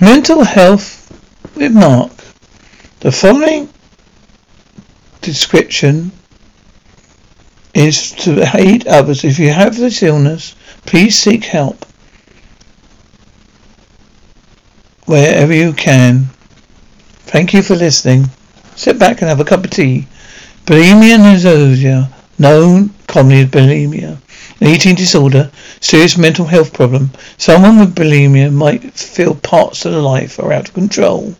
Mental health with Mark. The following description is to aid others. If you have this illness, please seek help wherever you can. Thank you for listening. Sit back and have a cup of tea. Bulimia nervosa, known commonly as bulimia, an eating disorder, serious mental health problem. Someone with bulimia might feel parts of their life are out of control.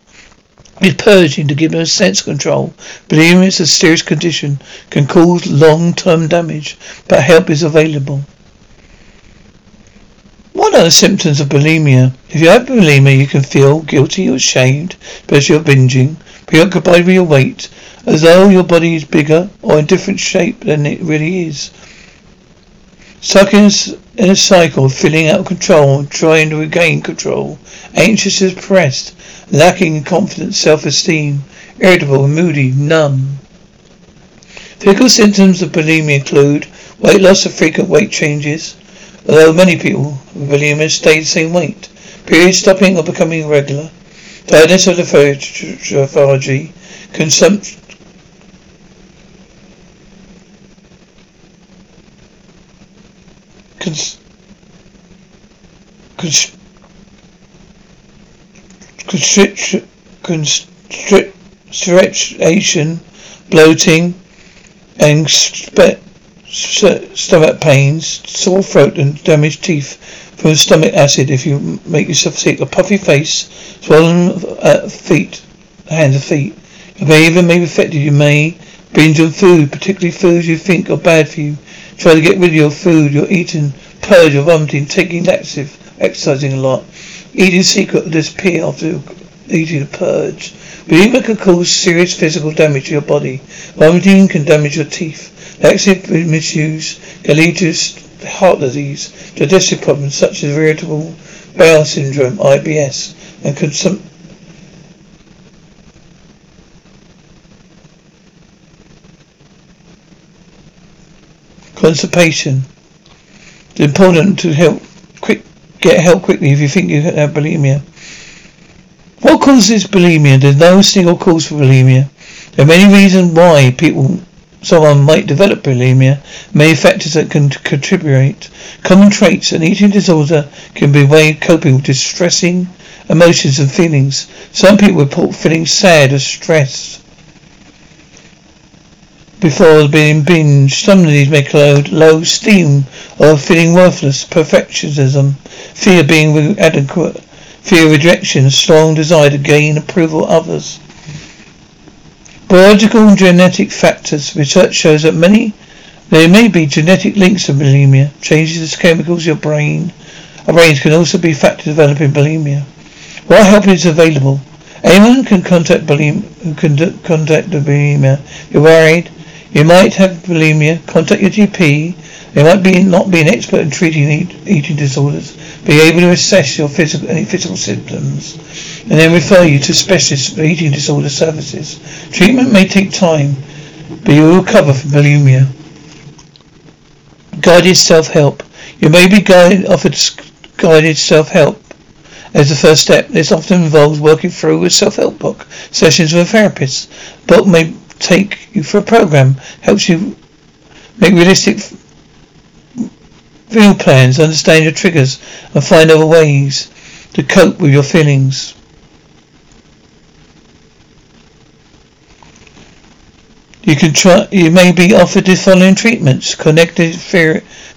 It's purging to give them a sense of control. Bulimia is a serious condition, can cause long-term damage, but help is available. What are the symptoms of bulimia? If you have bulimia, you can feel guilty or ashamed, especially if you're binging, preoccupied with your weight, as though your body is bigger or in different shape than it really is. Stuck in a cycle, feeling out of control, trying to regain control, anxious and depressed, lacking in confidence, self-esteem, irritable and moody, numb. Physical symptoms of bulimia include weight loss and frequent weight changes, although many people with bulimia stay the same weight, period stopping or becoming irregular, diurnal lethargy, consumption. Constriction, bloating, and stomach pains, sore throat, and damaged teeth from stomach acid. If you make yourself sick, a puffy face, swollen hands and feet. Your behavior may be affected. You may binge on food, particularly foods you think are bad for you. Try to get rid of your food, your eating, purge, your vomiting, taking laxative, exercising a lot. Eating secret will disappear after eating a purge. Bulimia can cause serious physical damage to your body. Vomiting can damage your teeth. Laxative misuse can lead to heart disease, digestive problems such as irritable bowel syndrome, IBS, and constipation. It's important to get help quickly if you think you have bulimia. What causes bulimia? There's no single cause for bulimia. There are many reasons why someone might develop bulimia. Many factors that can contribute. Common traits: an eating disorder can be a way of coping with distressing emotions and feelings. Some people report feeling sad or stressed before being binged. Some of these may include low esteem or feeling worthless, perfectionism, fear of being inadequate, fear of rejection, strong desire to gain approval of others. Biological and genetic factors. Research shows that there may be genetic links to bulimia. Changes in chemicals in your brain can also be factors developing bulimia. What help is available? Anyone can contact the bulimia. You're worried. You might have bulimia. Contact your GP. They might not be an expert in treating eating disorders. Be able to assess your physical symptoms, and then refer you to specialist for eating disorder services. Treatment may take time, but you will recover from bulimia. Guided self-help. You may be offered guided self-help as the first step. This often involves working through a self-help book, sessions with a therapist. Book may take you for a program, helps you make realistic real plans, understand your triggers, and find other ways to cope with your feelings. You may be offered the following treatments: cognitive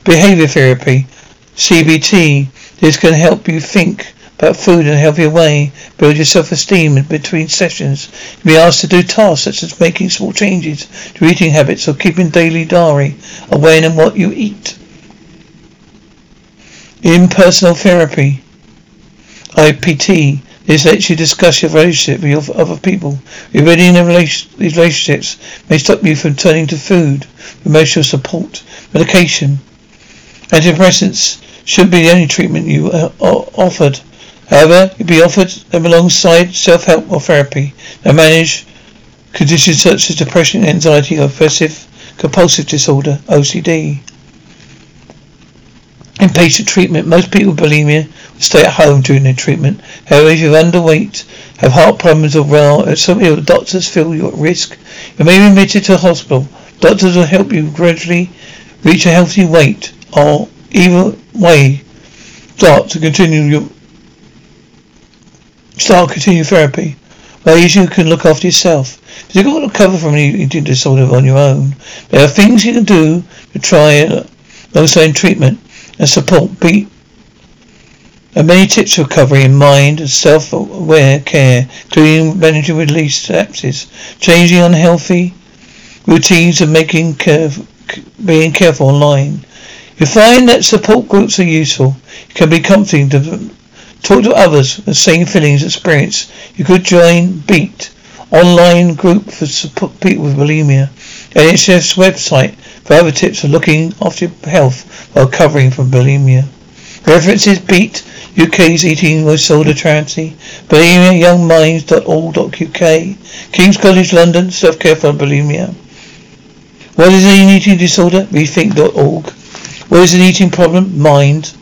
behavior therapy, CBT. This can help you think about food in a healthier way, build your self-esteem in between sessions. You'll be asked to do tasks such as making small changes to eating habits or keeping daily diary of when and what you eat. Impersonal therapy, IPT. This lets you discuss your relationship with other people. Rebuilding these relationships may stop you from turning to food. Emotional support, medication. Antidepressants should be the only treatment you are offered. However, you'll be offered them alongside self-help or therapy. They manage conditions such as depression, anxiety, obsessive compulsive disorder, OCD. In patient treatment, most people with bulimia stay at home during their treatment. However, if you're underweight, have heart problems or well, some ill doctors feel you're at risk, you may be admitted to the hospital. Doctors will help you gradually reach a healthy weight, or either way, start continue therapy. Ways you can look after yourself. It's difficult to recover from an eating disorder on your own. There are things you can do to try and alongside treatment and support. BEAT. And many tips for recovery in mind and self-aware care, including managing release lapses, changing unhealthy routines, and being careful online. You find that support groups are useful. It can be comforting to talk to others with the same feelings experience. You could join BEAT, online group for support people with bulimia, NHS website for other tips for looking after your health while recovering from bulimia. References: BEAT, UK's Eating Disorder Charity, Bulimia, YoungMinds.org.uk, King's College London, Self-Care for Bulimia. What is an eating disorder? Rethink.org. What is an eating problem? Mind.